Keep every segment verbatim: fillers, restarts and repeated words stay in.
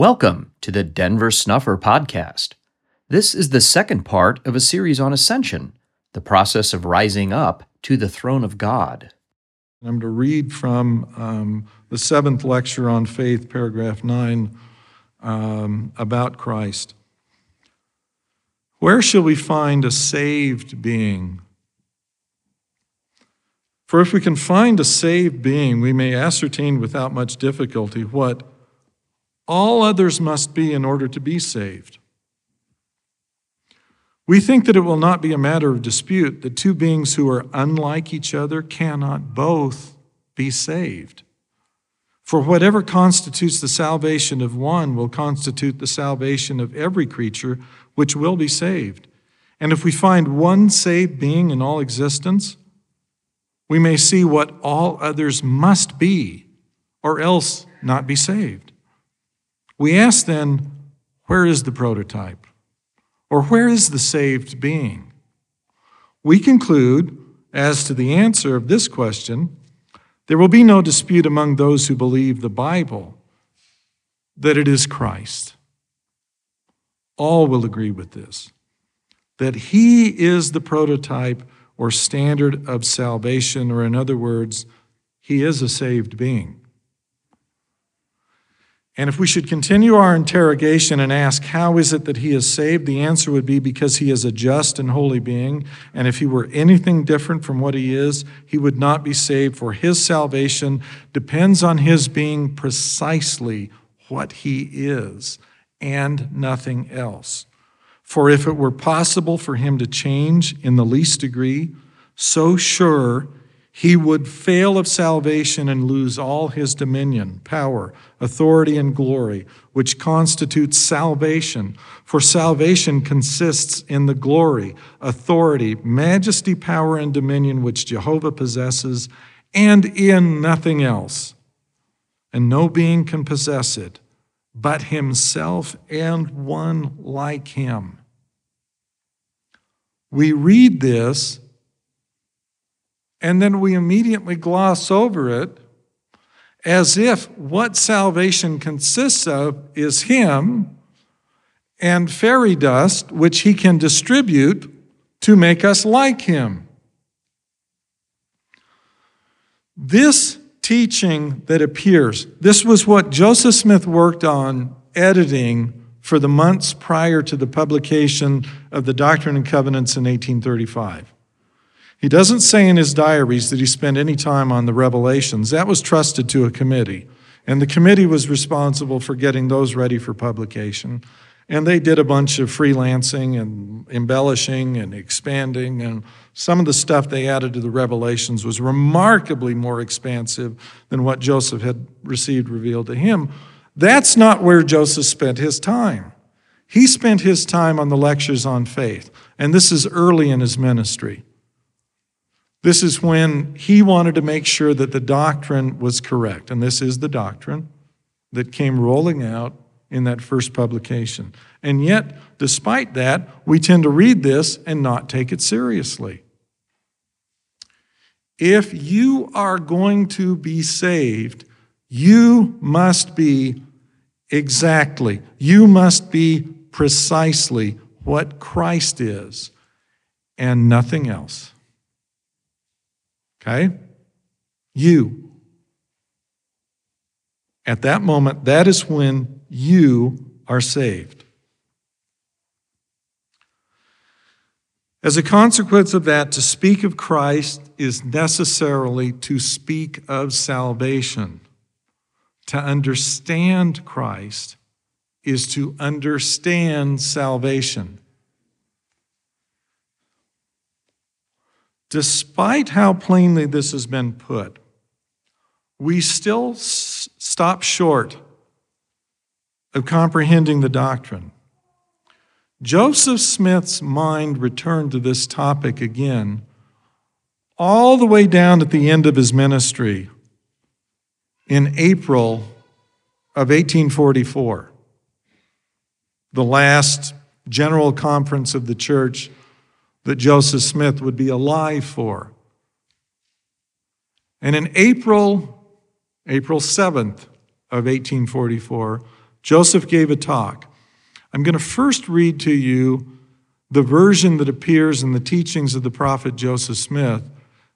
Welcome to the Denver Snuffer podcast. This is the second part of a series on ascension, the process of rising up to the throne of God. I'm to read from um, the Seventh Lecture on Faith, paragraph nine, um, about Christ. Where shall we find a saved being? For if we can find a saved being, we may ascertain without much difficulty what all others must be in order to be saved. We think that it will not be a matter of dispute that two beings who are unlike each other cannot both be saved. For whatever constitutes the salvation of one will constitute the salvation of every creature, which will be saved. And if we find one saved being in all existence, we may see what all others must be, or else not be saved. We ask then, where is the prototype? Or where is the saved being? We conclude, as to the answer of this question, there will be no dispute among those who believe the Bible that it is Christ. All will agree with this, that he is the prototype or standard of salvation, or in other words, he is a saved being. And if we should continue our interrogation and ask, how is it that he is saved? The answer would be because he is a just and holy being. And if he were anything different from what he is, he would not be saved, for his salvation depends on his being precisely what he is and nothing else. For if it were possible for him to change in the least degree, so sure he would fail of salvation and lose all his dominion, power, authority, and glory, which constitutes salvation. For salvation consists in the glory, authority, majesty, power, and dominion which Jehovah possesses, and in nothing else. And no being can possess it but himself and one like him. We read this, and then we immediately gloss over it as if what salvation consists of is him and fairy dust, which he can distribute to make us like him. This teaching that appears, this was what Joseph Smith worked on editing for the months prior to the publication of the Doctrine and Covenants in eighteen thirty-five. He doesn't say in his diaries that he spent any time on the revelations. That was trusted to a committee, and the committee was responsible for getting those ready for publication. And they did a bunch of freelancing and embellishing and expanding, and some of the stuff they added to the revelations was remarkably more expansive than what Joseph had received revealed to him. That's not where Joseph spent his time. He spent his time on the lectures on faith, and this is early in his ministry. This is when he wanted to make sure that the doctrine was correct. And this is the doctrine that came rolling out in that first publication. And yet, despite that, we tend to read this and not take it seriously. If you are going to be saved, you must be exactly, you must be precisely what Christ is and nothing else. Okay? You. At that moment, that is when you are saved. As a consequence of that, to speak of Christ is necessarily to speak of salvation. To understand Christ is to understand salvation. Despite how plainly this has been put, we still s- stop short of comprehending the doctrine. Joseph Smith's mind returned to this topic again all the way down at the end of his ministry in April of eighteen forty-four, the last general conference of the church that Joseph Smith would be alive for. And in April, April seventh of eighteen forty-four, Joseph gave a talk. I'm going to first read to you the version that appears in the teachings of the prophet Joseph Smith,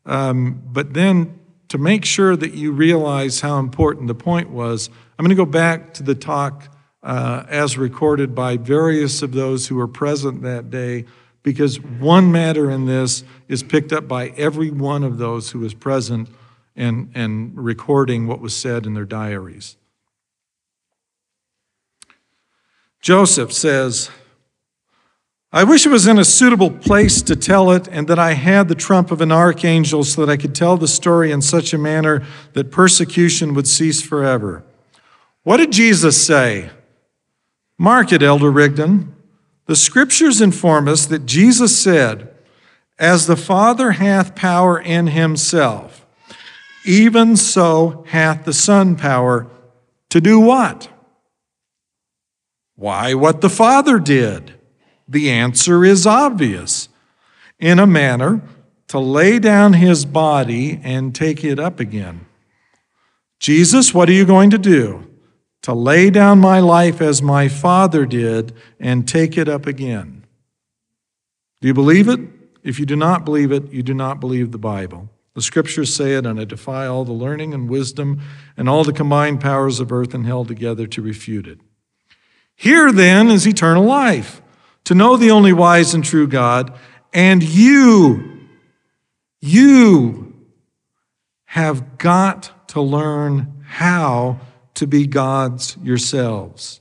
um, but then to make sure that you realize how important the point was, I'm going to go back to the talk uh, as recorded by various of those who were present that day, because one matter in this is picked up by every one of those who was present and, and recording what was said in their diaries. Joseph says, I wish it was in a suitable place to tell it and that I had the trump of an archangel so that I could tell the story in such a manner that persecution would cease forever. What did Jesus say? Mark it, Elder Rigdon. The scriptures inform us that Jesus said, as the Father hath power in himself, even so hath the Son power to do what? Why, what the Father did. The answer is obvious. In a manner, to lay down his body and take it up again. Jesus, what are you going to do? To lay down my life as my Father did and take it up again. Do you believe it? If you do not believe it, you do not believe the Bible. The scriptures say it, and I defy all the learning and wisdom and all the combined powers of earth and hell together to refute it. Here, then, is eternal life, to know the only wise and true God, and you, you have got to learn how to be gods yourselves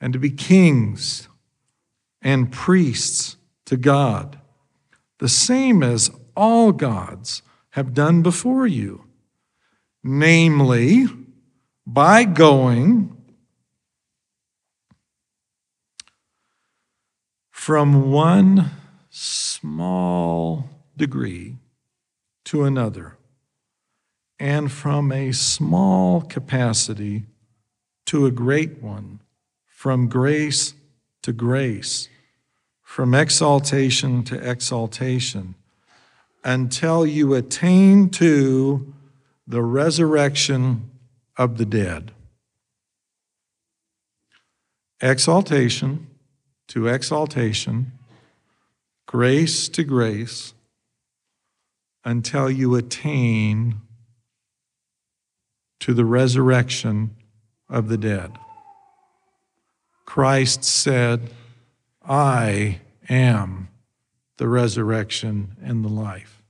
and to be kings and priests to God, the same as all gods have done before you, namely, by going from one small degree to another, and from a small capacity to a great one, from grace to grace, from exaltation to exaltation, until you attain to the resurrection of the dead. Exaltation to exaltation, grace to grace, until you attain to the resurrection of the dead. Christ said, I am the resurrection and the life.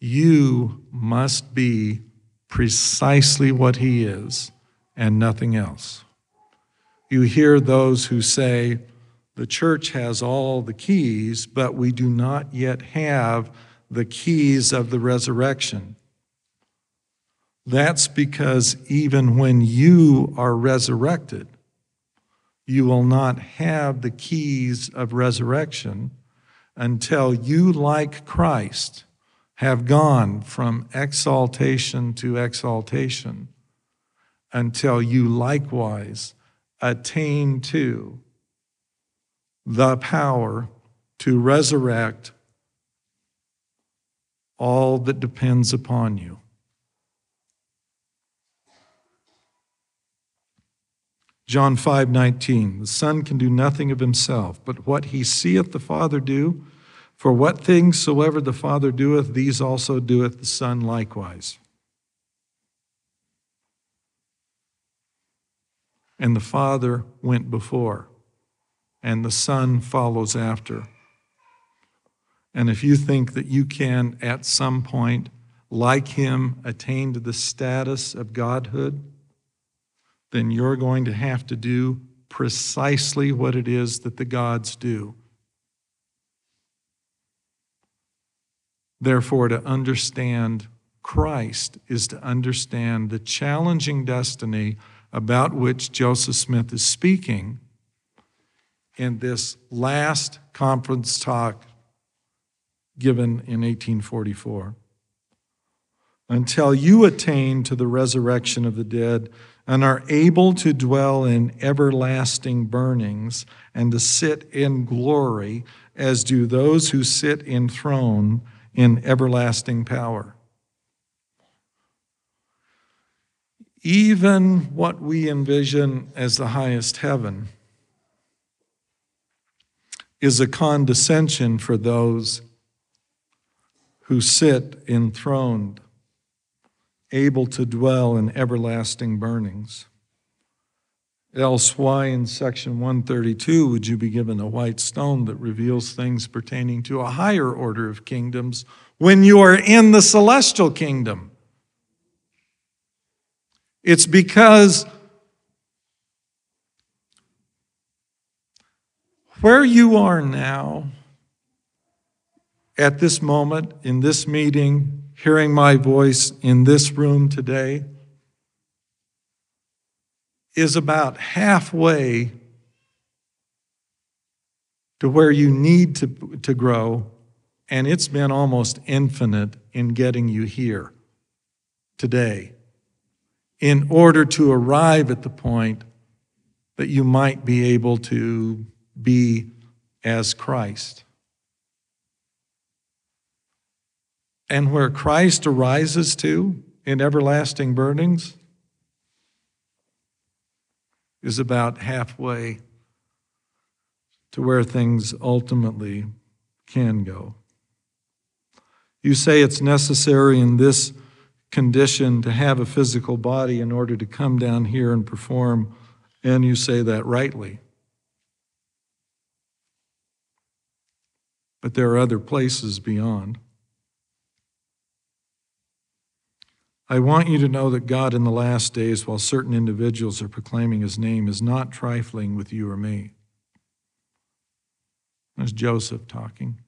You must be precisely what he is and nothing else. You hear those who say, the church has all the keys, but we do not yet have the keys of the resurrection. That's because even when you are resurrected, you will not have the keys of resurrection until you, like Christ, have gone from exaltation to exaltation, until you likewise attain to the power to resurrect all that depends upon you. John five nineteen, the Son can do nothing of himself, but what he seeth the Father do, for what things soever the Father doeth, these also doeth the Son likewise. And the Father went before, and the Son follows after. And if you think that you can, at some point, like him, attain to the status of godhood, then you're going to have to do precisely what it is that the gods do. Therefore, to understand Christ is to understand the challenging destiny about which Joseph Smith is speaking in this last conference talk given in eighteen forty-four. Until you attain to the resurrection of the dead and are able to dwell in everlasting burnings and to sit in glory, as do those who sit enthroned in everlasting power. even what we envision as the highest heaven is a condescension for those who sit enthroned, able to dwell in everlasting burnings. Else why in section one thirty-two would you be given a white stone that reveals things pertaining to a higher order of kingdoms when you are in the celestial kingdom? It's because where you are now, at this moment, in this meeting, hearing my voice in this room today, is about halfway to where you need to, to grow, and it's been almost infinite in getting you here today in order to arrive at the point that you might be able to be as Christ. And where Christ arises to in everlasting burnings is about halfway to where things ultimately can go. You say it's necessary in this condition to have a physical body in order to come down here and perform, and you say that rightly. But there are other places beyond. I want you to know that God in the last days, while certain individuals are proclaiming his name, is not trifling with you or me. There's Joseph talking.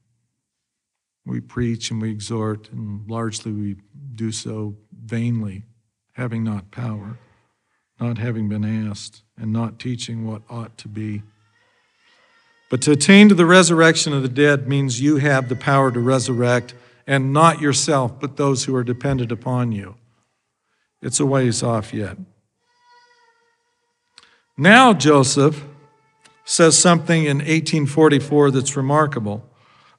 We preach and we exhort, and largely we do so vainly, having not power, not having been asked, and not teaching what ought to be. But to attain to the resurrection of the dead means you have the power to resurrect, and not yourself, but those who are dependent upon you. It's a ways off yet. Now Joseph says something in eighteen forty-four that's remarkable.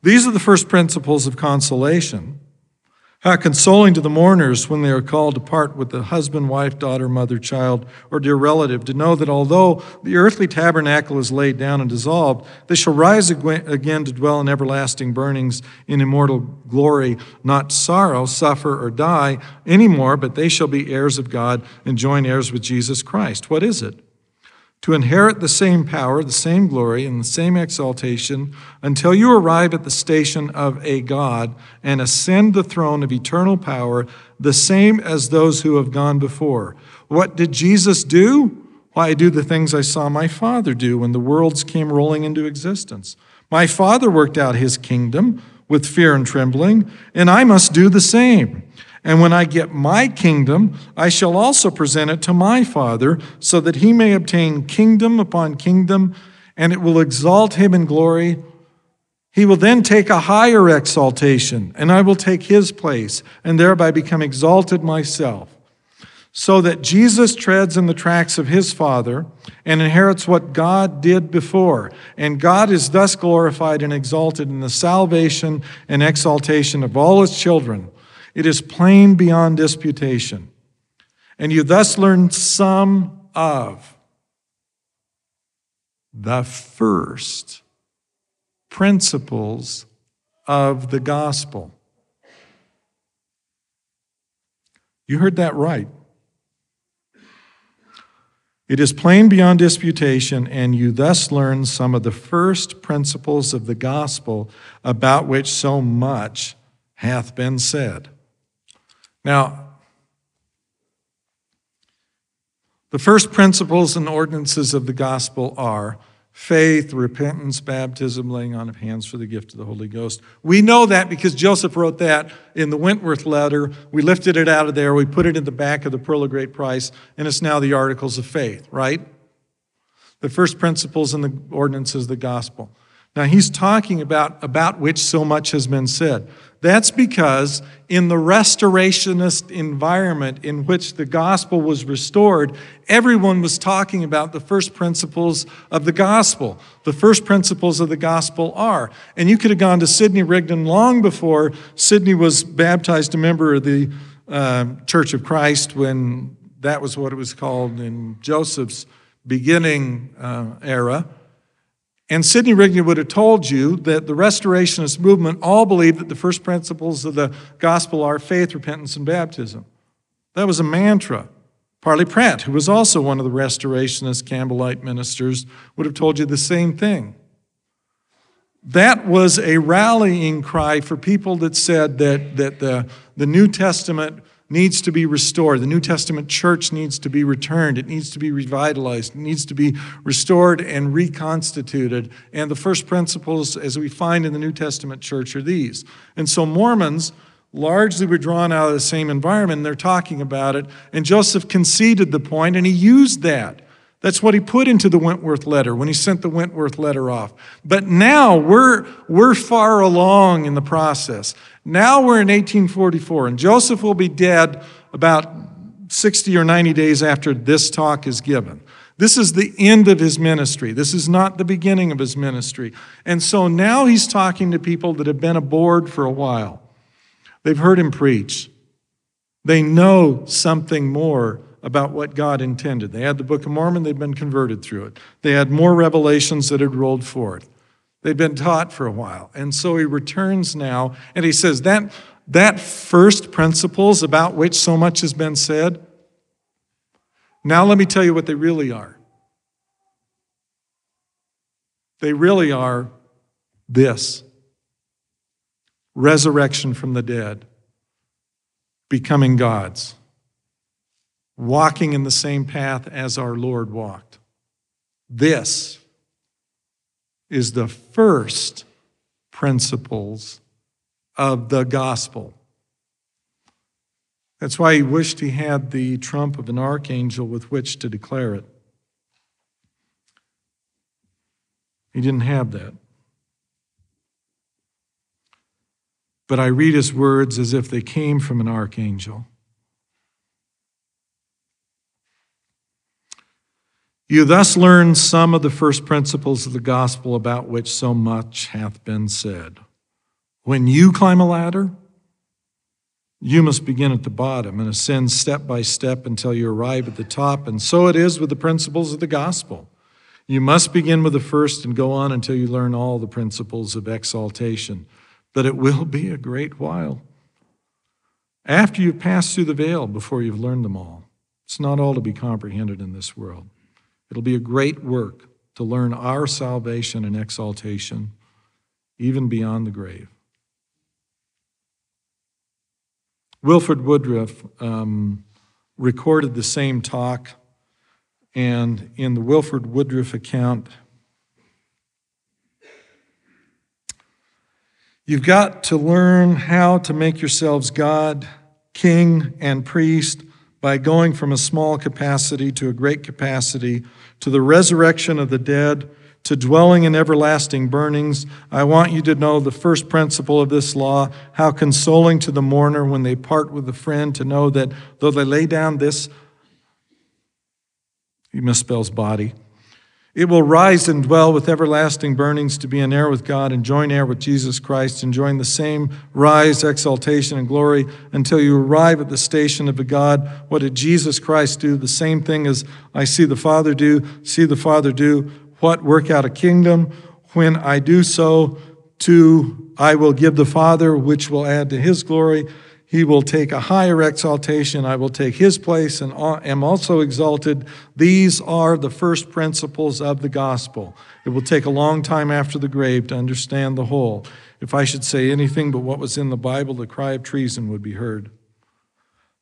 These are the first principles of consolation. How consoling to the mourners when they are called to part with the husband, wife, daughter, mother, child, or dear relative, to know that although the earthly tabernacle is laid down and dissolved, they shall rise again to dwell in everlasting burnings in immortal glory, not sorrow, suffer, or die anymore, but they shall be heirs of God and joint heirs with Jesus Christ. What is it? To inherit the same power, the same glory, and the same exaltation until you arrive at the station of a God and ascend the throne of eternal power, the same as those who have gone before. What did Jesus do? Why, I do the things I saw my Father do when the worlds came rolling into existence. My Father worked out his kingdom with fear and trembling, and I must do the same. And when I get my kingdom, I shall also present it to my Father, so that he may obtain kingdom upon kingdom, and it will exalt him in glory. He will then take a higher exaltation, and I will take his place, and thereby become exalted myself. So that Jesus treads in the tracks of his Father and inherits what God did before. And God is thus glorified and exalted in the salvation and exaltation of all his children. It is plain beyond disputation. And you thus learn some of the first principles of the gospel. You heard that right. It is plain beyond disputation, and you thus learn some of the first principles of the gospel about which so much hath been said. Now, the first principles and ordinances of the gospel are faith, repentance, baptism, laying on of hands for the gift of the Holy Ghost. We know that because Joseph wrote that in the Wentworth letter. We lifted it out of there. We put it in the back of the Pearl of Great Price, and it's now the Articles of Faith, right? The first principles and the ordinances of the gospel. Now, he's talking about about which so much has been said. That's because in the restorationist environment in which the gospel was restored, everyone was talking about the first principles of the gospel. The first principles of the gospel are, and you could have gone to Sidney Rigdon long before Sidney was baptized a member of the uh, Church of Christ when that was what it was called in Joseph's beginning uh, era. And Sidney Rigdon would have told you that the restorationist movement all believed that the first principles of the gospel are faith, repentance, and baptism. That was a mantra. Parley Pratt, who was also one of the restorationist Campbellite ministers, would have told you the same thing. That was a rallying cry for people that said that, that the, the New Testament needs to be restored. The New Testament church needs to be returned. It needs to be revitalized. It needs to be restored and reconstituted. And the first principles, as we find in the New Testament church, are these. And so Mormons largely were drawn out of the same environment, and they're talking about it. And Joseph conceded the point, and he used that. That's what he put into the Wentworth letter when he sent the Wentworth letter off. But now we're, we're far along in the process. Now we're in eighteen forty-four, and Joseph will be dead about sixty or ninety days after this talk is given. This is the end of his ministry. This is not the beginning of his ministry. And so now he's talking to people that have been aboard for a while. They've heard him preach. They know something more about what God intended. They had the Book of Mormon. They'd been converted through it. They had more revelations that had rolled forth. They'd been taught for a while. And so he returns now, and he says that, that first principles about which so much has been said, now let me tell you what they really are. They really are this: resurrection from the dead, becoming gods, walking in the same path as our Lord walked. This is the first principles of the gospel. That's why he wished he had the trump of an archangel with which to declare it. He didn't have that. But I read his words as if they came from an archangel. You thus learn some of the first principles of the gospel about which so much hath been said. When you climb a ladder, you must begin at the bottom and ascend step by step until you arrive at the top. And so it is with the principles of the gospel. You must begin with the first and go on until you learn all the principles of exaltation. But it will be a great while after you've passed through the veil before you've learned them all. It's not all to be comprehended in this world. It'll be a great work to learn our salvation and exaltation, even beyond the grave. Wilford Woodruff um, recorded the same talk, and in the Wilford Woodruff account, you've got to learn how to make yourselves God, king, and priest by going from a small capacity to a great capacity, to the resurrection of the dead, to dwelling in everlasting burnings. I want you to know the first principle of this law, how consoling to the mourner when they part with a friend to know that though they lay down this, he misspells body, it will rise and dwell with everlasting burnings to be an heir with God and join heir with Jesus Christ, enjoying the same rise, exaltation, and glory until you arrive at the station of a God. What did Jesus Christ do? The same thing as I see the Father do, see the Father do. What? Work out a kingdom. When I do so, to I will give the Father, which will add to his glory. He will take a higher exaltation. I will take his place and am also exalted. These are the first principles of the gospel. It will take a long time after the grave to understand the whole. If I should say anything but what was in the Bible, the cry of treason would be heard.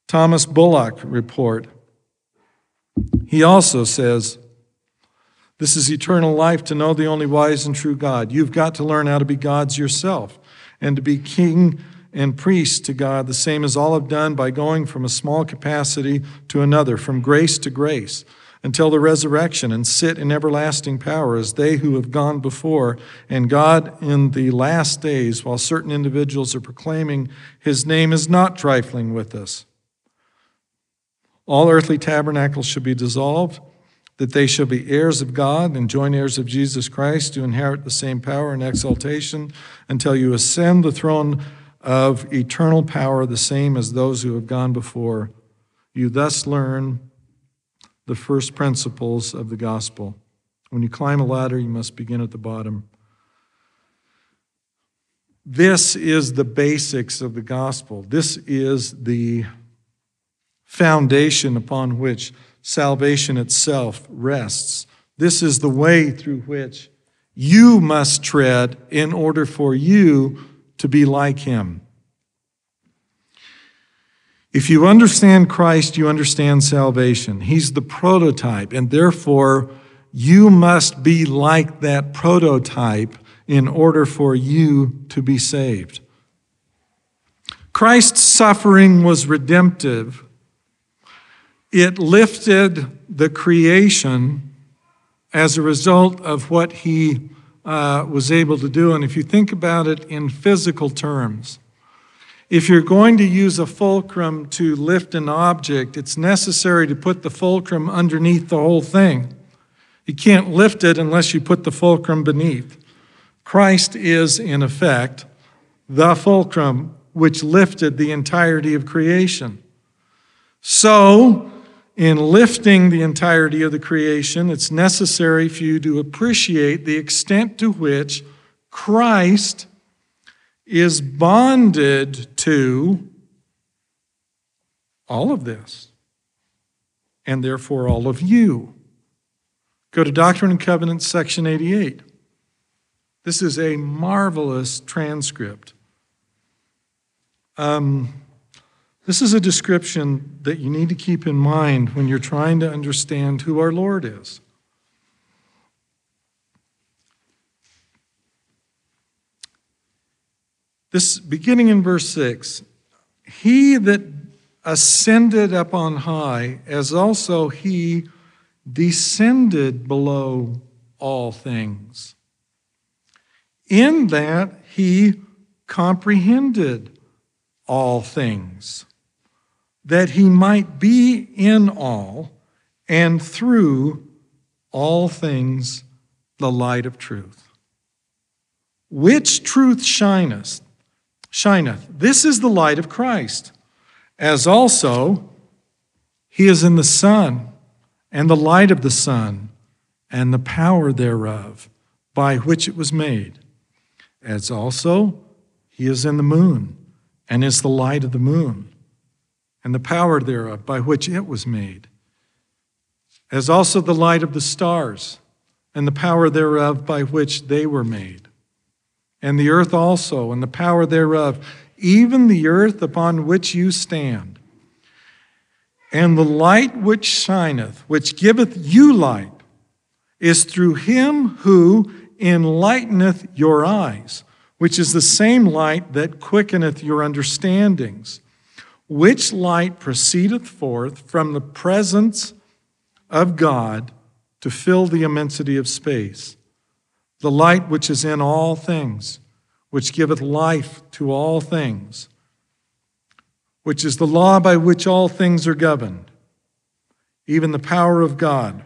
Thomas Bullock report. He also says, this is eternal life, to know the only wise and true God. You've got to learn how to be gods yourself and to be king and priest to God, the same as all have done by going from a small capacity to another, from grace to grace, until the resurrection, and sit in everlasting power as they who have gone before, and God in the last days, while certain individuals are proclaiming his name, is not trifling with us. All earthly tabernacles should be dissolved, that they shall be heirs of God and joint heirs of Jesus Christ, to inherit the same power and exaltation until you ascend the throne of eternal power, the same as those who have gone before. You thus learn the first principles of the gospel. When you climb a ladder, you must begin at the bottom. This is the basics of the gospel. This is the foundation upon which salvation itself rests. This is the way through which you must tread in order for you to be like him. If you understand Christ, you understand salvation. He's the prototype, and therefore you must be like that prototype in order for you to be saved. Christ's suffering was redemptive. It lifted the creation as a result of what he uh, was able to do. And if you think about it in physical terms, if you're going to use a fulcrum to lift an object, it's necessary to put the fulcrum underneath the whole thing. You can't lift it unless you put the fulcrum beneath. Christ is, in effect, the fulcrum which lifted the entirety of creation. So, in lifting the entirety of the creation, it's necessary for you to appreciate the extent to which Christ is bonded to all of this, and therefore all of you. Go to Doctrine and Covenants, section eighty-eight. This is a marvelous transcript. Um, this is a description that you need to keep in mind when you're trying to understand who our Lord is. This, beginning in verse six, he that ascended up on high, as also he descended below all things. In that he comprehended all things, that he might be in all and through all things the light of truth. Which truth shineth? Shineth. This is the light of Christ, as also he is in the sun, and the light of the sun, and the power thereof, by which it was made. As also he is in the moon, and is the light of the moon, and the power thereof, by which it was made. As also the light of the stars, and the power thereof, by which they were made. And the earth also, and the power thereof, even the earth upon which you stand. And the light which shineth, which giveth you light, is through him who enlighteneth your eyes, which is the same light that quickeneth your understandings, which light proceedeth forth from the presence of God to fill the immensity of space. The light which is in all things, which giveth life to all things, which is the law by which all things are governed, even the power of God,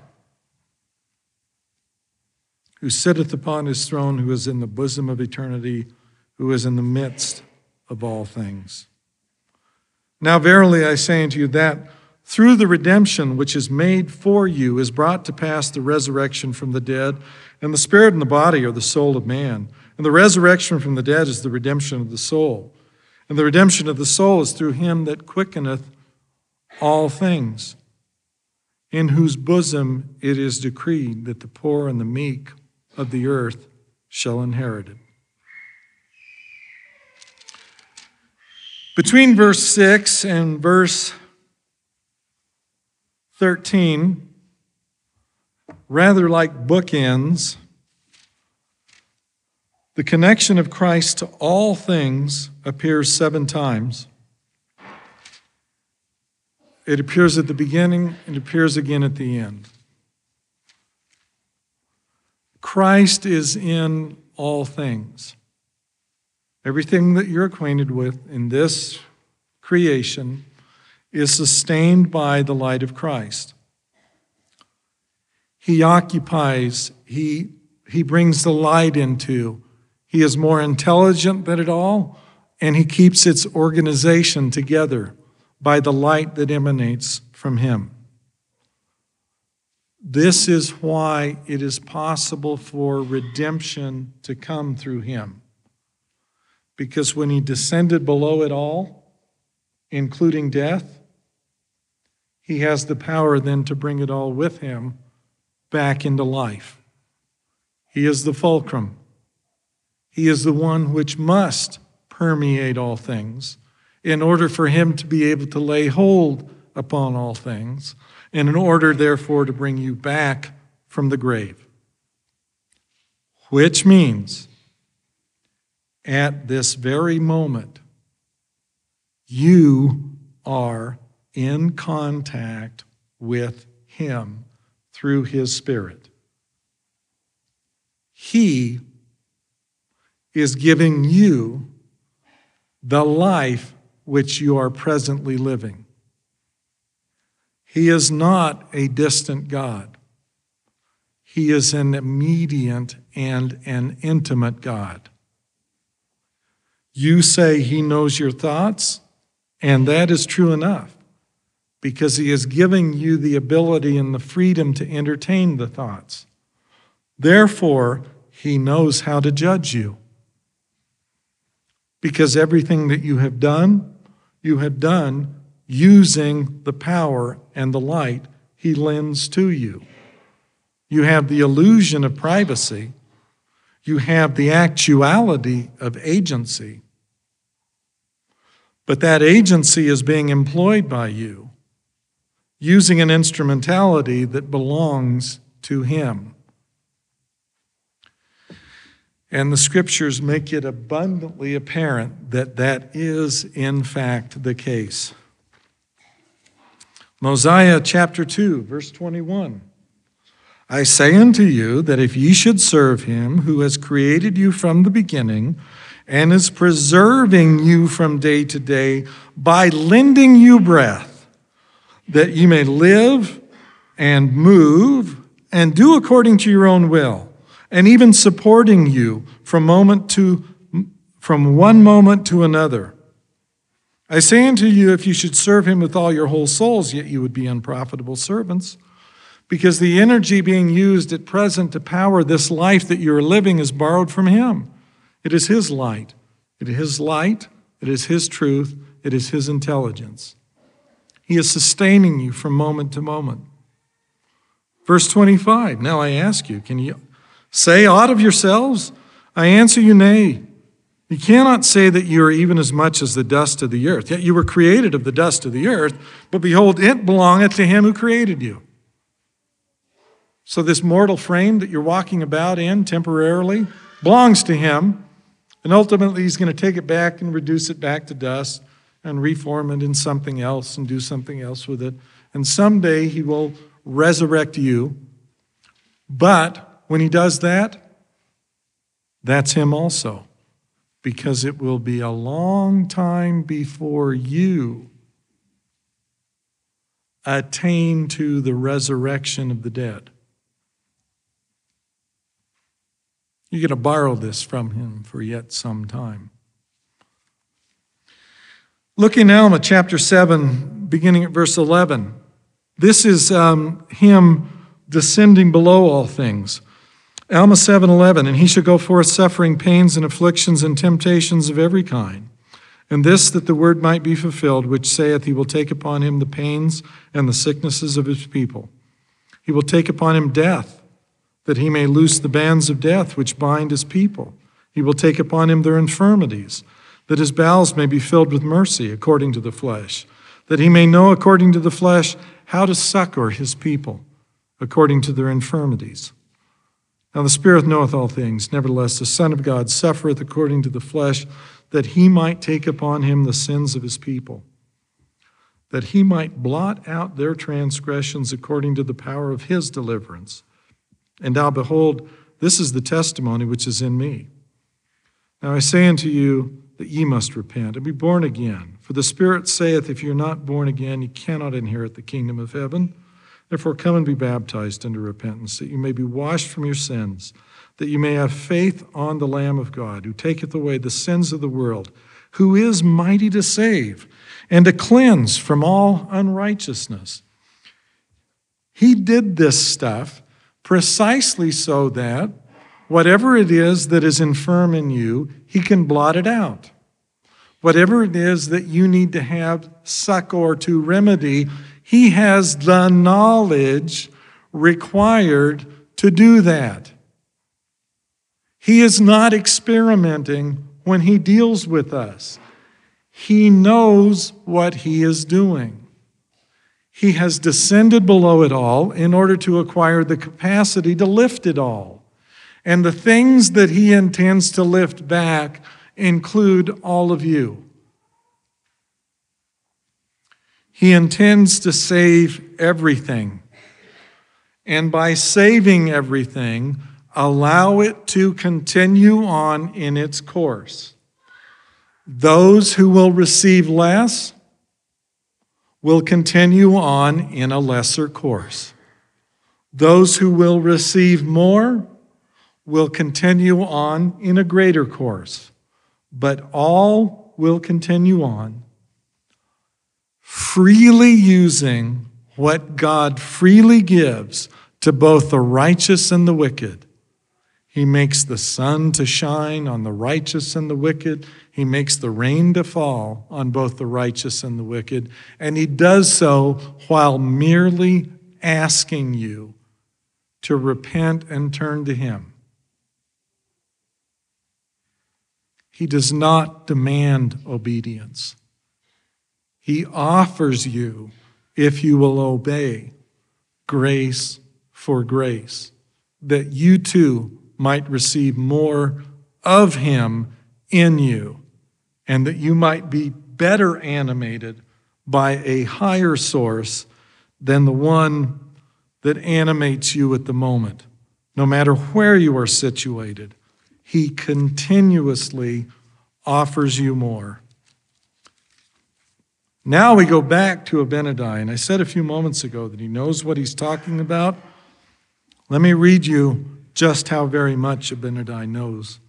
who sitteth upon his throne, who is in the bosom of eternity, who is in the midst of all things. Now verily I say unto you that through the redemption which is made for you is brought to pass the resurrection from the dead, and the spirit and the body are the soul of man. And the resurrection from the dead is the redemption of the soul. And the redemption of the soul is through him that quickeneth all things, in whose bosom it is decreed that the poor and the meek of the earth shall inherit it. Between verse six and verse thirteen, rather like bookends, the connection of Christ to all things appears seven times. It appears at the beginning, it appears again at the end. Christ is in all things. Everything that you're acquainted with in this creation is sustained by the light of Christ. He occupies, he, he brings the light into. He is more intelligent than it all, and he keeps its organization together by the light that emanates from him. This is why it is possible for redemption to come through him. Because when he descended below it all, including death, he has the power then to bring it all with him back into life. He is the fulcrum. He is the one which must permeate all things in order for him to be able to lay hold upon all things, and in order, therefore, to bring you back from the grave. Which means, at this very moment, you are in contact with him through his Spirit. He is giving you the life which you are presently living. He is not a distant God. He is an immediate and an intimate God. You say he knows your thoughts, and that is true enough, because he is giving you the ability and the freedom to entertain the thoughts. Therefore, he knows how to judge you, because everything that you have done, you have done using the power and the light he lends to you. You have the illusion of privacy. You have the actuality of agency. But that agency is being employed by you, using an instrumentality that belongs to him. And the scriptures make it abundantly apparent that that is, in fact, the case. Mosiah chapter two, verse twenty-one. I say unto you that if ye should serve him who has created you from the beginning and is preserving you from day to day by lending you breath, that ye may live and move and do according to your own will, and even supporting you from moment to from one moment to another. I say unto you, if you should serve him with all your whole souls, yet you would be unprofitable servants, because the energy being used at present to power this life that you are living is borrowed from him. It is his light. It is his light. It is his truth. It is his intelligence. He is sustaining you from moment to moment. Verse twenty-five, now I ask you, can you say aught of yourselves? I answer you, nay. You cannot say that you are even as much as the dust of the earth. Yet you were created of the dust of the earth, but behold, it belongeth to him who created you. So this mortal frame that you're walking about in temporarily belongs to him, and ultimately he's going to take it back and reduce it back to dust and reform it in something else and do something else with it. And someday he will resurrect you. But when he does that, that's him also. Because it will be a long time before you attain to the resurrection of the dead. You're going to borrow this from him for yet some time. Looking now at chapter seven, beginning at verse eleven. This is um, him descending below all things. Alma seven eleven, and he shall go forth suffering pains and afflictions and temptations of every kind. And this, that the word might be fulfilled, which saith, he will take upon him the pains and the sicknesses of his people. He will take upon him death, that he may loose the bands of death which bind his people. He will take upon him their infirmities, that his bowels may be filled with mercy according to the flesh, that he may know according to the flesh how to succor his people according to their infirmities. Now the Spirit knoweth all things, nevertheless the Son of God suffereth according to the flesh, that he might take upon him the sins of his people, that he might blot out their transgressions according to the power of his deliverance. And now behold, this is the testimony which is in me. Now I say unto you that ye must repent and be born again. For the Spirit saith, if ye are not born again, ye cannot inherit the kingdom of heaven. Therefore, come and be baptized unto repentance, that you may be washed from your sins, that you may have faith on the Lamb of God, who taketh away the sins of the world. who is mighty to save and to cleanse from all unrighteousness. He did this stuff precisely so that whatever it is that is infirm in you, he can blot it out. Whatever it is that you need to have succor to remedy, he has the knowledge required to do that. He is not experimenting when he deals with us. He knows what he is doing. He has descended below it all in order to acquire the capacity to lift it all. And the things that he intends to lift back include all of you. He intends to save everything. And by saving everything, allow it to continue on in its course. Those who will receive less will continue on in a lesser course. Those who will receive more will continue on in a greater course. But all will continue on, freely using what God freely gives to both the righteous and the wicked. He makes the sun to shine on the righteous and the wicked. He makes the rain to fall on both the righteous and the wicked. And he does so while merely asking you to repent and turn to him. He does not demand obedience. He offers you, if you will obey, grace for grace, that you too might receive more of him in you, and that you might be better animated by a higher source than the one that animates you at the moment. No matter where you are situated, he continuously offers you more. Now we go back to Abinadi, and I said a few moments ago that he knows what he's talking about. Let me read you just how very much Abinadi knows.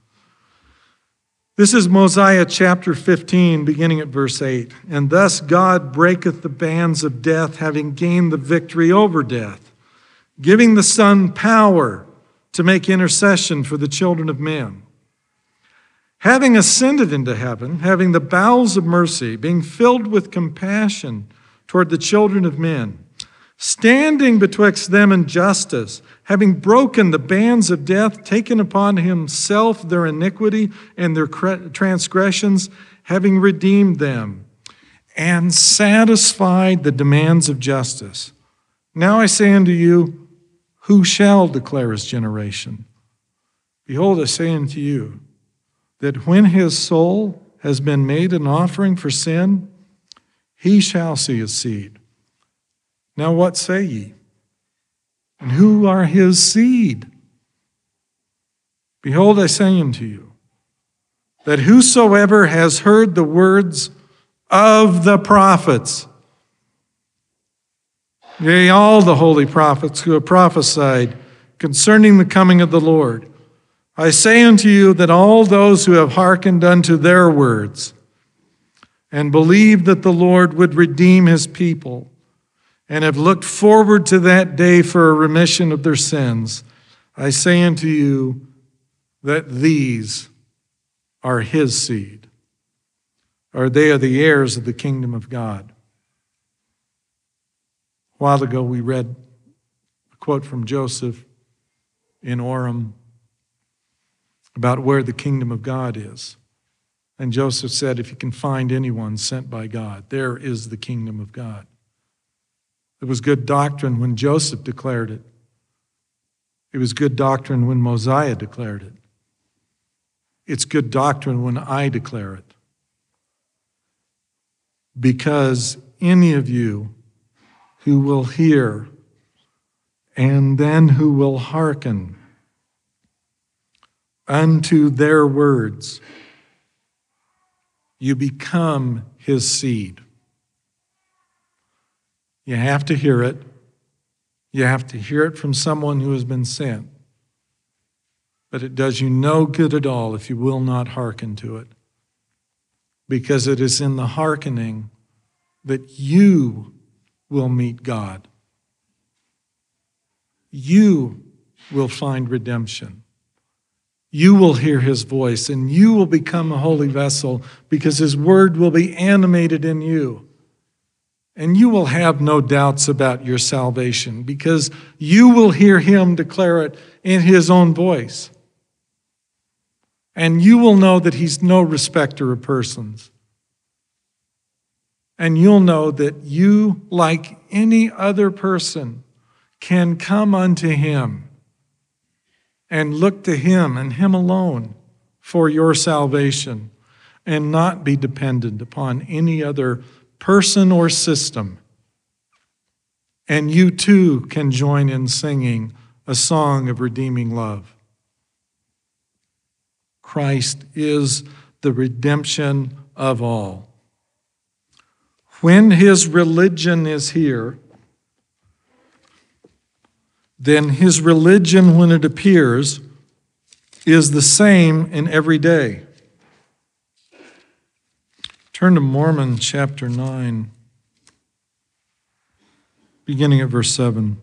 This is Mosiah chapter fifteen, beginning at verse eight. And thus God breaketh the bands of death, having gained the victory over death, giving the Son power to make intercession for the children of men. Having ascended into heaven, having the bowels of mercy, being filled with compassion toward the children of men, standing betwixt them and justice, having broken the bands of death, taken upon himself their iniquity and their transgressions, having redeemed them, and satisfied the demands of justice. Now I say unto you, who shall declare his generation? Behold, I say unto you, that when his soul has been made an offering for sin, he shall see his seed. Now what say ye? And who are his seed? Behold, I say unto you, that whosoever has heard the words of the prophets, yea, all the holy prophets who have prophesied concerning the coming of the Lord, I say unto you that all those who have hearkened unto their words and believed that the Lord would redeem his people and have looked forward to that day for a remission of their sins, I say unto you that these are his seed, or they are the heirs of the kingdom of God. A while ago, we read a quote from Joseph in Orem about where the kingdom of God is. And Joseph said, if you can find anyone sent by God, there is the kingdom of God. It was good doctrine when Joseph declared it. It was good doctrine when Mosiah declared it. It's good doctrine when I declare it. Because any of you who will hear, and then who will hearken unto their words, you become his seed. You have to hear it. You have to hear it from someone who has been sent. But it does you no good at all if you will not hearken to it. because it is in the hearkening that you will meet God. You will find redemption. You will hear his voice, and you will become a holy vessel because his word will be animated in you. And you will have no doubts about your salvation because you will hear him declare it in his own voice. And you will know that he's no respecter of persons. And you'll know that you, like any other person, can come unto him and look to him and him alone for your salvation and not be dependent upon any other person or system. And you too can join in singing a song of redeeming love. Christ is the redemption of all. When his religion is here, then his religion, when it appears, is the same in every day. Turn to Mormon chapter nine, beginning at verse seven.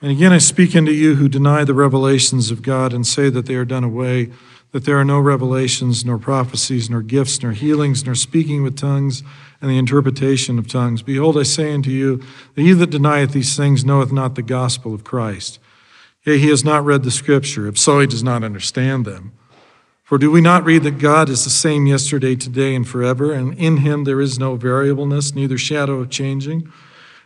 And again, I speak unto you who deny the revelations of God and say that they are done away, that there are no revelations, nor prophecies, nor gifts, nor healings, nor speaking with tongues, and the interpretation of tongues. Behold, I say unto you, that he that denieth these things knoweth not the gospel of Christ. Yea, he has not read the scripture, if so he does not understand them. For do we not read that God is the same yesterday, today, and forever, and in him there is no variableness, neither shadow of changing?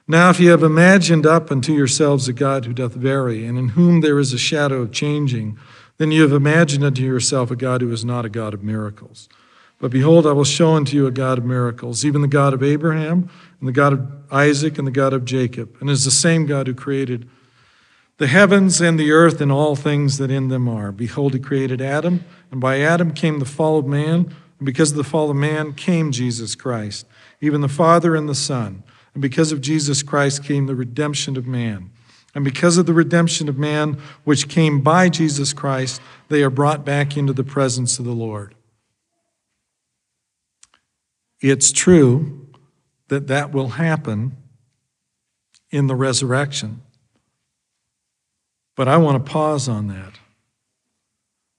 Now if ye have imagined up unto yourselves a God who doth vary, and in whom there is a shadow of changing, then you have imagined unto yourself a God who is not a God of miracles. But behold, I will show unto you a God of miracles, even the God of Abraham, and the God of Isaac, and the God of Jacob, and is the same God who created the heavens and the earth and all things that in them are. Behold, he created Adam, and by Adam came the fall of man, and because of the fall of man came Jesus Christ, even the Father and the Son, and because of Jesus Christ came the redemption of man. And because of the redemption of man, which came by Jesus Christ, they are brought back into the presence of the Lord. It's true that that will happen in the resurrection. But I want to pause on that.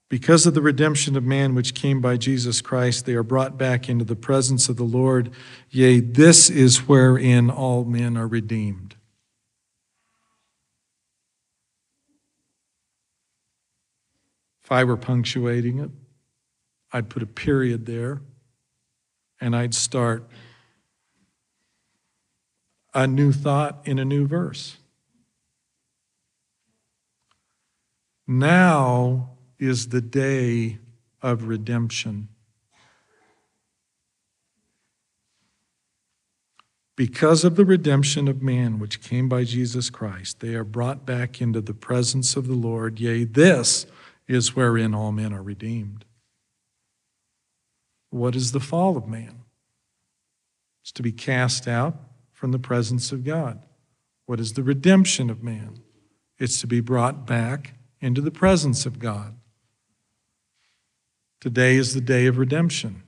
Because of the redemption of man, which came by Jesus Christ, they are brought back into the presence of the Lord. Yea, this is wherein all men are redeemed. If I were punctuating it, I'd put a period there and I'd start a new thought in a new verse. Now is the day of redemption. Because of the redemption of man, which came by Jesus Christ, they are brought back into the presence of the Lord. Yea, this is wherein all men are redeemed. What is the fall of man? It's to be cast out from the presence of God. What is the redemption of man? It's to be brought back into the presence of God. Today is the day of redemption.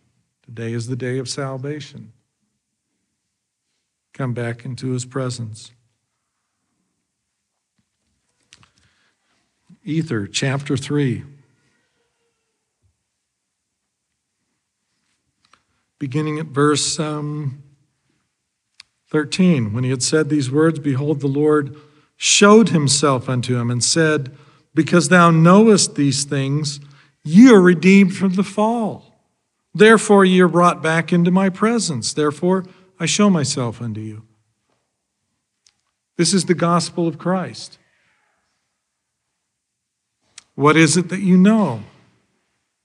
Today is the day of salvation. Come back into his presence. Ether, chapter three, beginning at verse um, thirteen. When he had said these words, behold, the Lord showed himself unto him and said, because thou knowest these things, ye are redeemed from the fall. Therefore ye are brought back into my presence. Therefore I show myself unto you. This is the gospel of Christ. What is it that you know?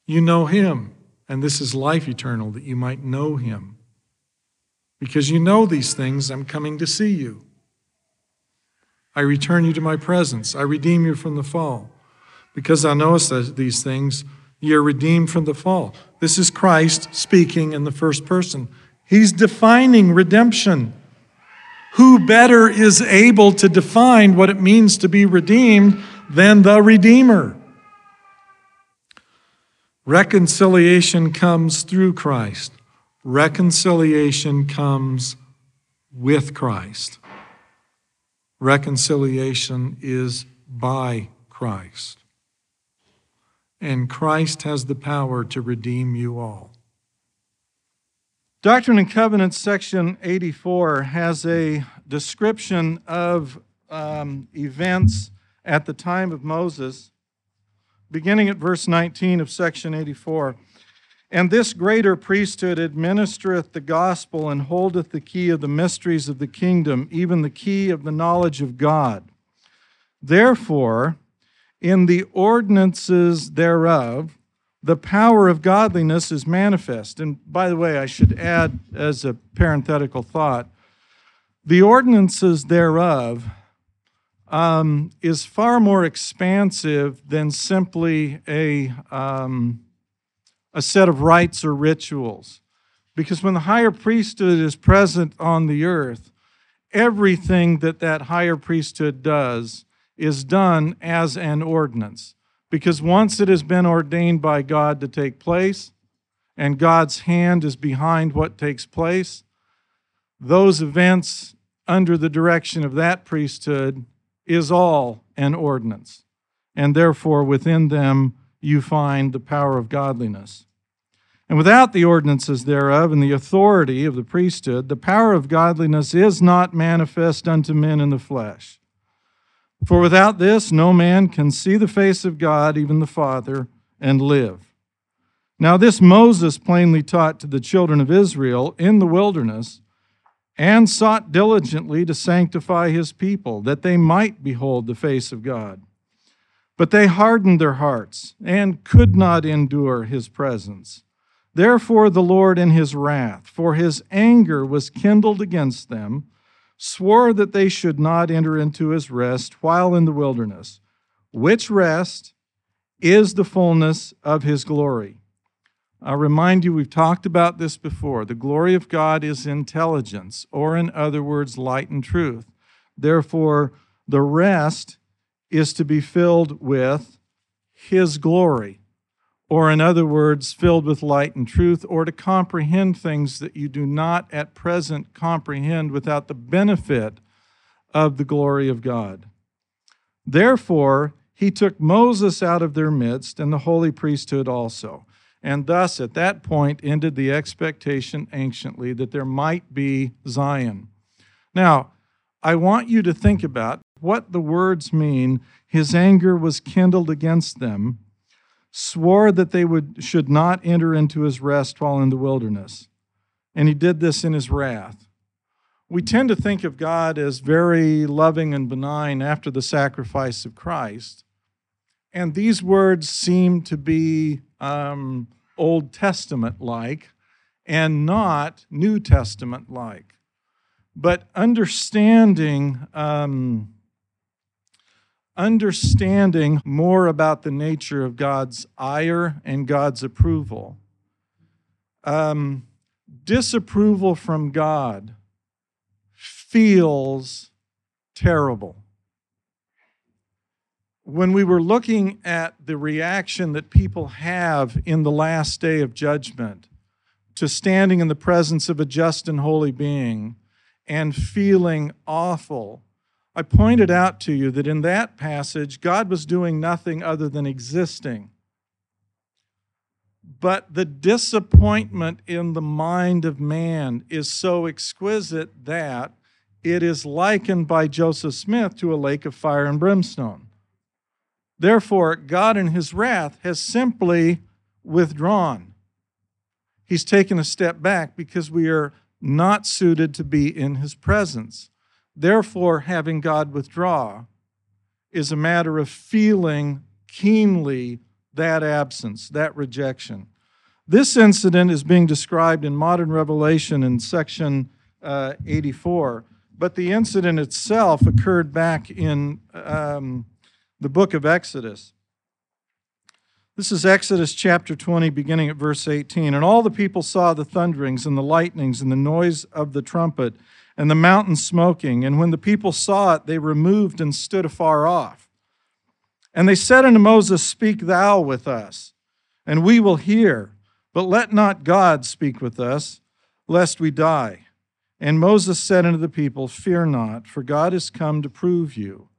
You know him, and this is life eternal, that you might know him. Because you know these things, I'm coming to see you. I return you to my presence. I redeem you from the fall. Because thou knowest these things, ye are redeemed from the fall. This is Christ speaking in the first person. He's defining redemption. Who better is able to define what it means to be redeemed than the Redeemer? Reconciliation comes through Christ. Reconciliation comes with Christ. Reconciliation is by Christ. And Christ has the power to redeem you all. Doctrine and Covenants, section eighty-four, has a description of um, events at the time of Moses, beginning at verse nineteen of section eighty-four. And this greater priesthood administereth the gospel and holdeth the key of the mysteries of the kingdom, even the key of the knowledge of God. Therefore, in the ordinances thereof, the power of godliness is manifest. And by the way, I should add as a parenthetical thought, the ordinances thereof um, is far more expansive than simply a... Um, a set of rites or rituals. Because when the higher priesthood is present on the earth, everything that that higher priesthood does is done as an ordinance. Because once it has been ordained by God to take place, and God's hand is behind what takes place, those events under the direction of that priesthood is all an ordinance. And therefore, within them, you find the power of godliness. And without the ordinances thereof and the authority of the priesthood, the power of godliness is not manifest unto men in the flesh. For without this, no man can see the face of God, even the Father, and live. Now this Moses plainly taught to the children of Israel in the wilderness, and sought diligently to sanctify his people, that they might behold the face of God. But they hardened their hearts and could not endure his presence. Therefore the Lord in his wrath, for his anger was kindled against them, swore that they should not enter into his rest while in the wilderness, which rest is the fullness of his glory. I'll remind you, we've talked about this before. The glory of God is intelligence, or in other words, light and truth. Therefore, the rest is to be filled with his glory, or in other words, filled with light and truth, or to comprehend things that you do not at present comprehend without the benefit of the glory of God. Therefore, he took Moses out of their midst and the holy priesthood also. And thus, at that point, ended the expectation anciently that there might be Zion. Now, I want you to think about what the words mean. His anger was kindled against them, swore that they would should not enter into his rest while in the wilderness. And he did this in his wrath. We tend to think of God as very loving and benign after the sacrifice of Christ. And these words seem to be um, Old Testament-like and not New Testament-like. But understanding... Um, Understanding more about the nature of God's ire and God's approval. Um, disapproval from God feels terrible. When we were looking at the reaction that people have in the last day of judgment to standing in the presence of a just and holy being and feeling awful, I pointed out to you that in that passage, God was doing nothing other than existing. But the disappointment in the mind of man is so exquisite that it is likened by Joseph Smith to a lake of fire and brimstone. Therefore, God in his wrath has simply withdrawn. He's taken a step back because we are not suited to be in his presence. Therefore, having God withdraw is a matter of feeling keenly that absence, that rejection. This incident is being described in modern Revelation in section uh, eighty-four, but the incident itself occurred back in um, the book of Exodus. This is Exodus chapter twenty, beginning at verse eighteen. And all the people saw the thunderings and the lightnings and the noise of the trumpet, and the mountain smoking. And when the people saw it, they removed and stood afar off. And they said unto Moses, Speak thou with us, and we will hear. But let not God speak with us, lest we die. And Moses said unto the people, Fear not, for God is come to prove you,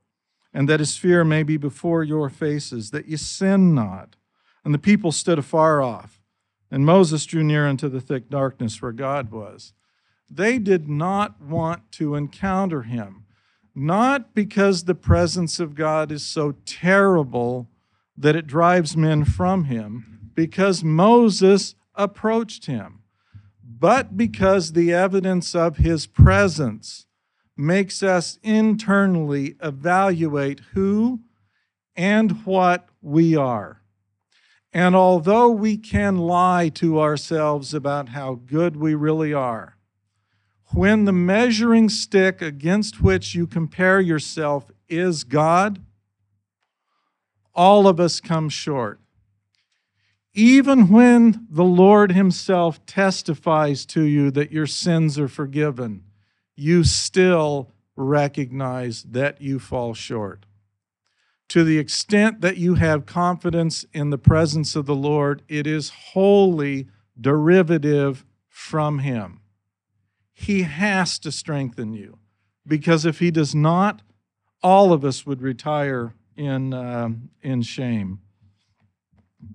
and that his fear may be before your faces, that ye sin not. And the people stood afar off, and Moses drew near unto the thick darkness where God was. They did not want to encounter him, not because the presence of God is so terrible that it drives men from him, because Moses approached him, but because the evidence of his presence makes us internally evaluate who and what we are. And although we can lie to ourselves about how good we really are, when the measuring stick against which you compare yourself is God, all of us come short. Even when the Lord himself testifies to you that your sins are forgiven, you still recognize that you fall short. To the extent that you have confidence in the presence of the Lord, it is wholly derivative from him. He has to strengthen you, because if he does not, all of us would retire in, uh, in shame.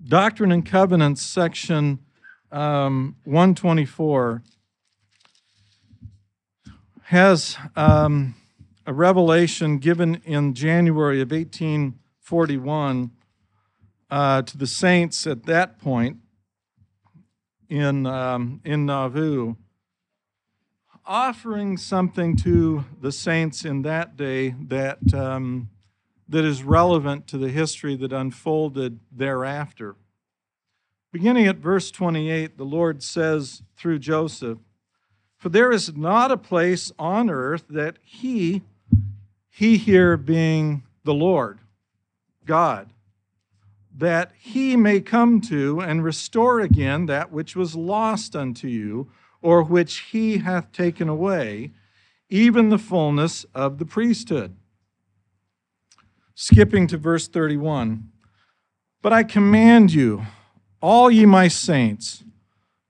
Doctrine and Covenants, section um, one twenty-four, has um, a revelation given in January of eighteen forty-one uh, to the saints at that point in, um, in Nauvoo, offering something to the saints in that day that um, that is relevant to the history that unfolded thereafter. Beginning at verse twenty-eight, the Lord says through Joseph, For there is not a place on earth that he, he here being the Lord, God, that he may come to and restore again that which was lost unto you, or which he hath taken away, even the fullness of the priesthood. Skipping to verse thirty-one, But I command you, all ye my saints,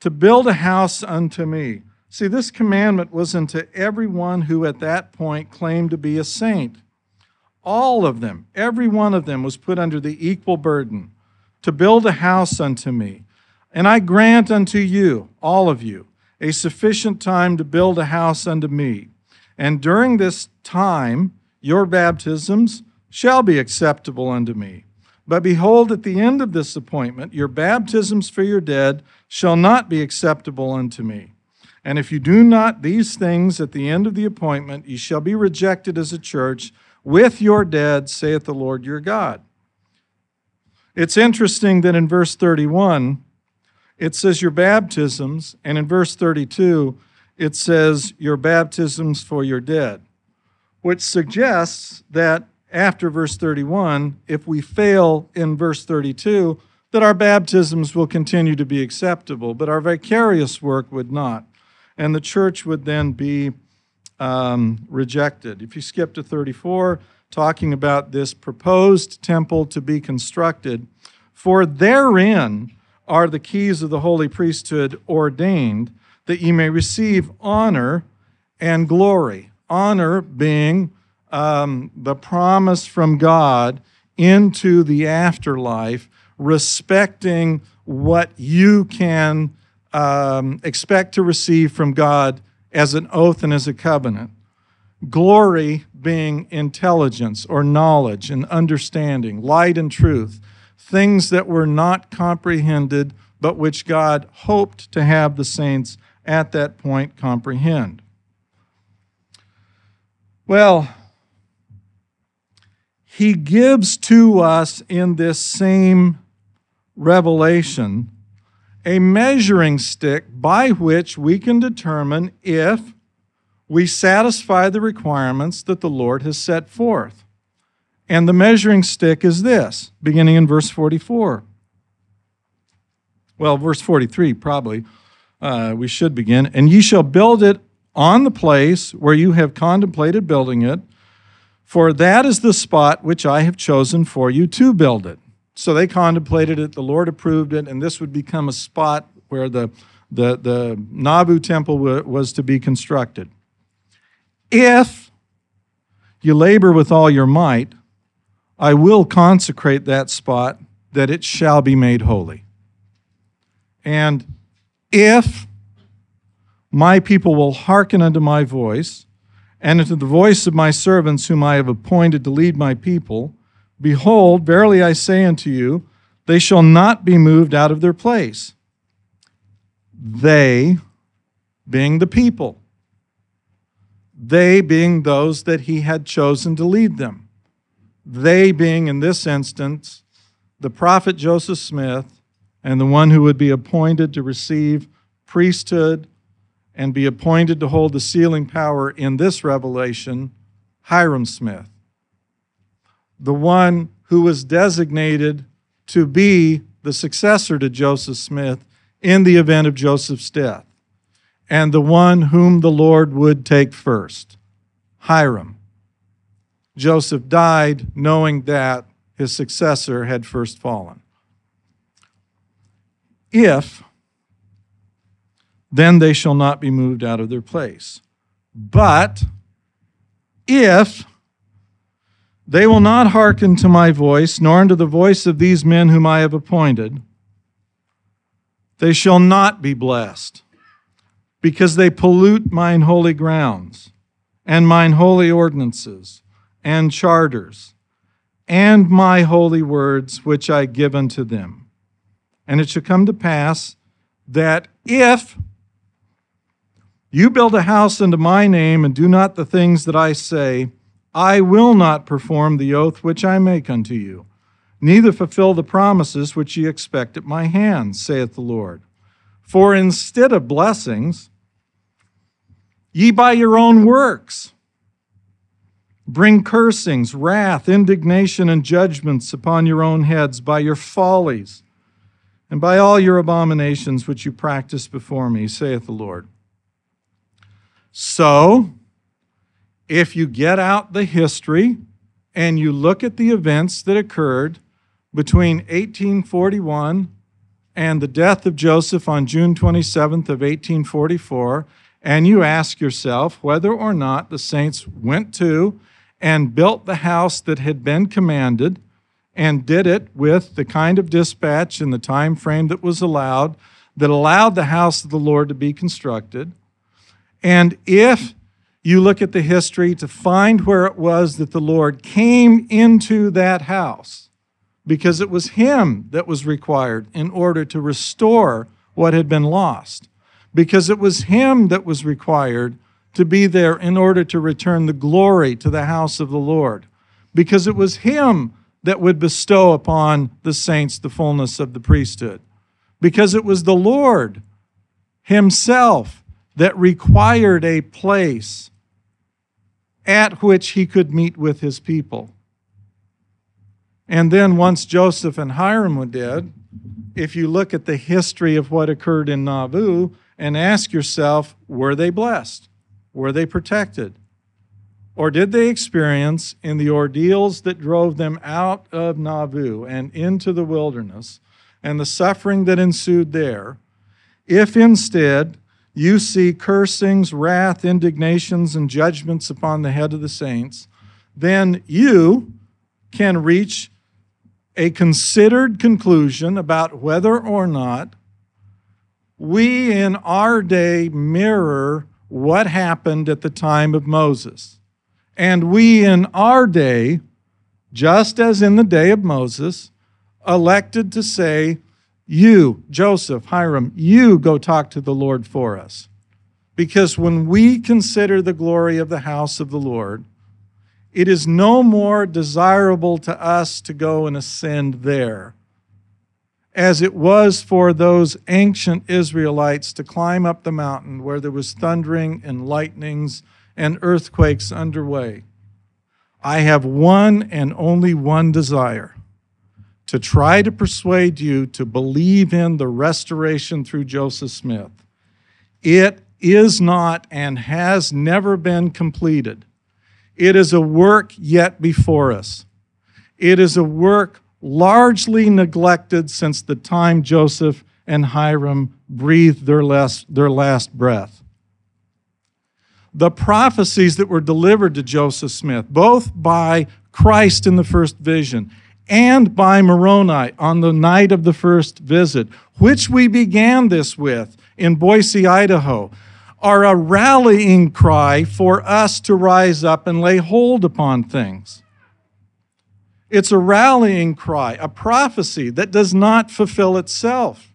to build a house unto me. See, this commandment was unto everyone who at that point claimed to be a saint. All of them, every one of them was put under the equal burden, to build a house unto me. And I grant unto you, all of you, a sufficient time to build a house unto me. And during this time, your baptisms shall be acceptable unto me. But behold, at the end of this appointment, your baptisms for your dead shall not be acceptable unto me. And if you do not these things at the end of the appointment, ye shall be rejected as a church with your dead, saith the Lord your God. It's interesting that in verse thirty-one, it says your baptisms, and in verse thirty-two, it says your baptisms for your dead, which suggests that after verse thirty-one, if we fail in verse thirty-two, that our baptisms will continue to be acceptable, but our vicarious work would not, and the church would then be um, rejected. If you skip to thirty-four, talking about this proposed temple to be constructed, for therein are the keys of the holy priesthood ordained, that ye may receive honor and glory, honor being Um, the promise from God into the afterlife, respecting what you can um, expect to receive from God as an oath and as a covenant. Glory being intelligence or knowledge and understanding, light and truth, things that were not comprehended, but which God hoped to have the saints at that point comprehend. Well, he gives to us in this same revelation a measuring stick by which we can determine if we satisfy the requirements that the Lord has set forth. And the measuring stick is this, beginning in verse forty-four. Well, verse forty-three probably, uh, we should begin. And ye shall build it on the place where you have contemplated building it, for that is the spot which I have chosen for you to build it. So they contemplated it, the Lord approved it, and this would become a spot where the the, the Nauvoo temple was to be constructed. If you labor with all your might, I will consecrate that spot that it shall be made holy. And if my people will hearken unto my voice, and unto the voice of my servants whom I have appointed to lead my people, behold, verily I say unto you, they shall not be moved out of their place. They being the people. They being those that he had chosen to lead them. They being, in this instance, the prophet Joseph Smith and the one who would be appointed to receive priesthood and be appointed to hold the sealing power in this revelation, Hyrum Smith, the one who was designated to be the successor to Joseph Smith in the event of Joseph's death, and the one whom the Lord would take first, Hyrum. Joseph died knowing that his successor had first fallen. If, then they shall not be moved out of their place. But if they will not hearken to my voice, nor unto the voice of these men whom I have appointed, they shall not be blessed, because they pollute mine holy grounds, and mine holy ordinances, and charters, and my holy words which I give unto them. And it shall come to pass that if you build a house unto my name and do not the things that I say, I will not perform the oath which I make unto you, neither fulfill the promises which ye expect at my hand, saith the Lord. For instead of blessings, ye by your own works bring cursings, wrath, indignation, and judgments upon your own heads by your follies, and by all your abominations which you practice before me, saith the Lord. So, if you get out the history and you look at the events that occurred between eighteen forty-one and the death of Joseph on June twenty-seventh of eighteen forty-four, and you ask yourself whether or not the saints went to and built the house that had been commanded, and did it with the kind of dispatch and the time frame that was allowed, that allowed the house of the Lord to be constructed. And if you look at the history to find where it was that the Lord came into that house, because it was him that was required in order to restore what had been lost, because it was him that was required to be there in order to return the glory to the house of the Lord, because it was him that would bestow upon the saints the fullness of the priesthood, because it was the Lord himself that required a place at which he could meet with his people. And then once Joseph and Hyrum were dead, if you look at the history of what occurred in Nauvoo and ask yourself, were they blessed? Were they protected? Or did they experience in the ordeals that drove them out of Nauvoo and into the wilderness and the suffering that ensued there, if instead you see cursings, wrath, indignations, and judgments upon the head of the saints, then you can reach a considered conclusion about whether or not we in our day mirror what happened at the time of Moses. And we in our day, just as in the day of Moses, elected to say, you, Joseph, Hyrum, you go talk to the Lord for us. Because when we consider the glory of the house of the Lord, it is no more desirable to us to go and ascend there as it was for those ancient Israelites to climb up the mountain where there was thundering and lightnings and earthquakes underway. I have one and only one desire, to try to persuade you to believe in the restoration through Joseph Smith. It is not and has never been completed. It is a work yet before us. It is a work largely neglected since the time Joseph and Hyrum breathed their last, their last breath. The prophecies that were delivered to Joseph Smith, both by Christ in the first vision and by Moroni on the night of the first visit, which we began this with in Boise, Idaho, are a rallying cry for us to rise up and lay hold upon things. It's a rallying cry, a prophecy that does not fulfill itself.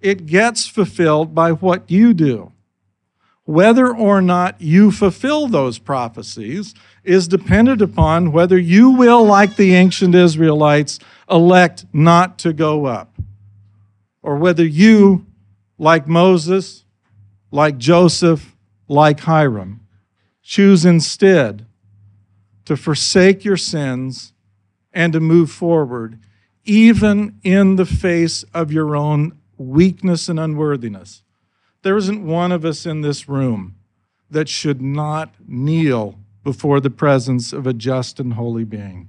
It gets fulfilled by what you do. Whether or not you fulfill those prophecies is dependent upon whether you will, like the ancient Israelites, elect not to go up, or whether you, like Moses, like Joseph, like Hyrum, choose instead to forsake your sins and to move forward, even in the face of your own weakness and unworthiness. There isn't one of us in this room that should not kneel before the presence of a just and holy being.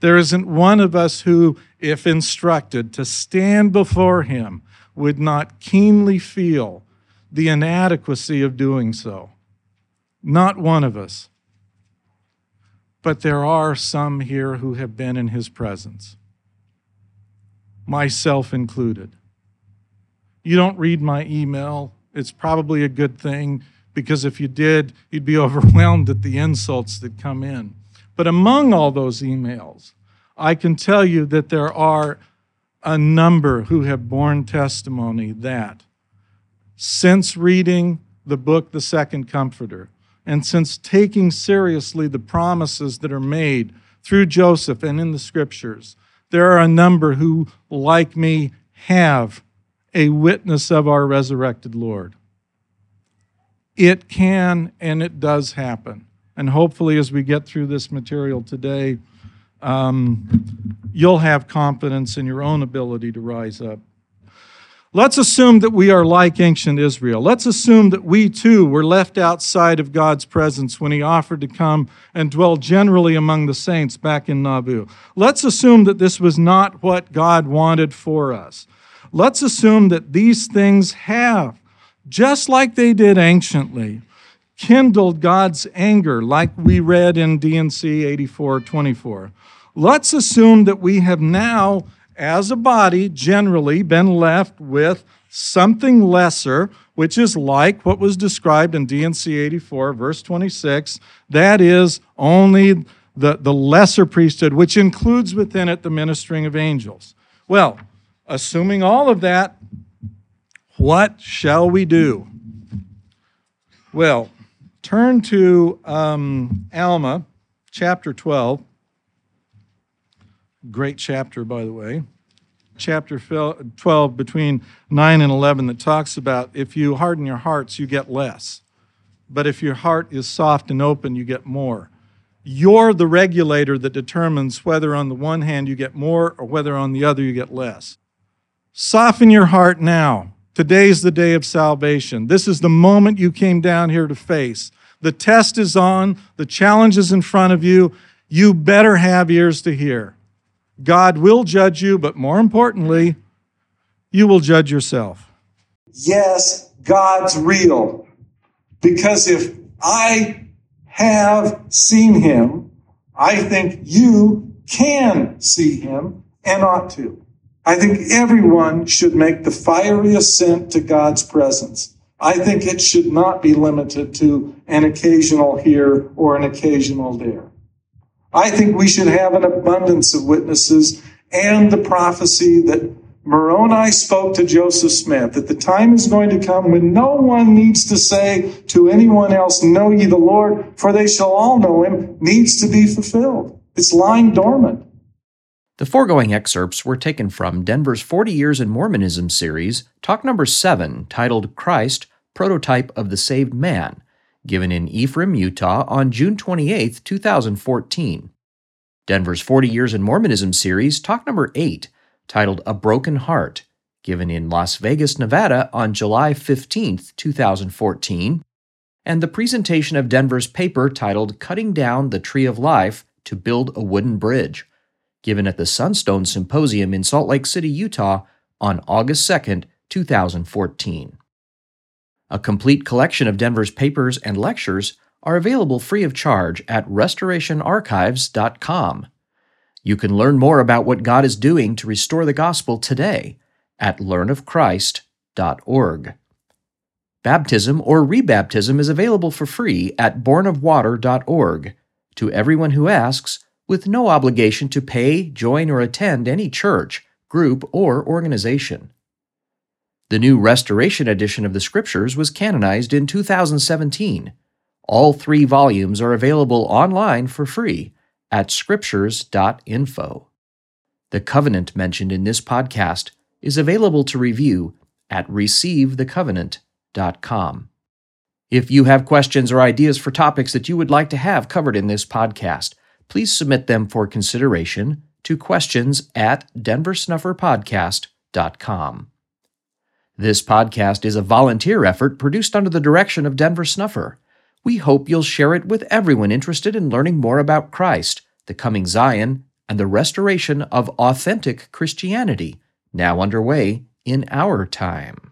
There isn't one of us who, if instructed to stand before him, would not keenly feel the inadequacy of doing so. Not one of us. But there are some here who have been in his presence, myself included. You don't read my email. It's probably a good thing, because if you did, you'd be overwhelmed at the insults that come in. But among all those emails, I can tell you that there are a number who have borne testimony that since reading the book, The Second Comforter, and since taking seriously the promises that are made through Joseph and in the scriptures, there are a number who, like me, have a witness of our resurrected Lord. It can and it does happen. And hopefully as we get through this material today, um, you'll have confidence in your own ability to rise up. Let's assume that we are like ancient Israel. Let's assume that we too were left outside of God's presence when he offered to come and dwell generally among the saints back in Nauvoo. Let's assume that this was not what God wanted for us. Let's assume that these things have, just like they did anciently, kindled God's anger, like we read in D and C eighty-four twenty-four. Let's assume that we have now, as a body, generally been left with something lesser, which is like what was described in D and C eighty-four, verse twenty-six, that is only the, the lesser priesthood, which includes within it the ministering of angels. Well, assuming all of that, what shall we do? Well, turn to um, Alma, chapter twelve. Great chapter, by the way. Chapter twelve, between nine and eleven, that talks about if you harden your hearts, you get less. But if your heart is soft and open, you get more. You're the regulator that determines whether on the one hand you get more or whether on the other you get less. Soften your heart now. Today's the day of salvation. This is the moment you came down here to face. The test is on. The challenge is in front of you. You better have ears to hear. God will judge you, but more importantly, you will judge yourself. Yes, God's real. Because if I have seen him, I think you can see him and ought to. I think everyone should make the fiery ascent to God's presence. I think it should not be limited to an occasional here or an occasional there. I think we should have an abundance of witnesses and the prophecy that Moroni spoke to Joseph Smith, that the time is going to come when no one needs to say to anyone else, "Know ye the Lord, for they shall all know him," needs to be fulfilled. It's lying dormant. The foregoing excerpts were taken from Denver's forty years in Mormonism series, talk number seven, titled Christ, Prototype of the Saved Man, given in Ephraim, Utah on June twenty-eighth, two thousand fourteen. Denver's forty years in Mormonism series, talk number eight, titled A Broken Heart, given in Las Vegas, Nevada on July fifteenth, two thousand fourteen, and the presentation of Denver's paper titled Cutting Down the Tree of Life to Build a Wooden Bridge, given at the Sunstone Symposium in Salt Lake City, Utah on August second, two thousand fourteen. A complete collection of Denver's papers and lectures are available free of charge at restoration archives dot com. You can learn more about what God is doing to restore the gospel today at learn of christ dot org. Baptism or rebaptism is available for free at born of water dot org to everyone who asks, with no obligation to pay, join, or attend any church, group, or organization. The new Restoration edition of the Scriptures was canonized in two thousand seventeen. All three volumes are available online for free at scriptures dot info. The covenant mentioned in this podcast is available to review at receive the covenant dot com. If you have questions or ideas for topics that you would like to have covered in this podcast, please submit them for consideration to questions at denver snuffer podcast dot com. This podcast is a volunteer effort produced under the direction of Denver Snuffer. We hope you'll share it with everyone interested in learning more about Christ, the coming Zion, and the restoration of authentic Christianity, now underway in our time.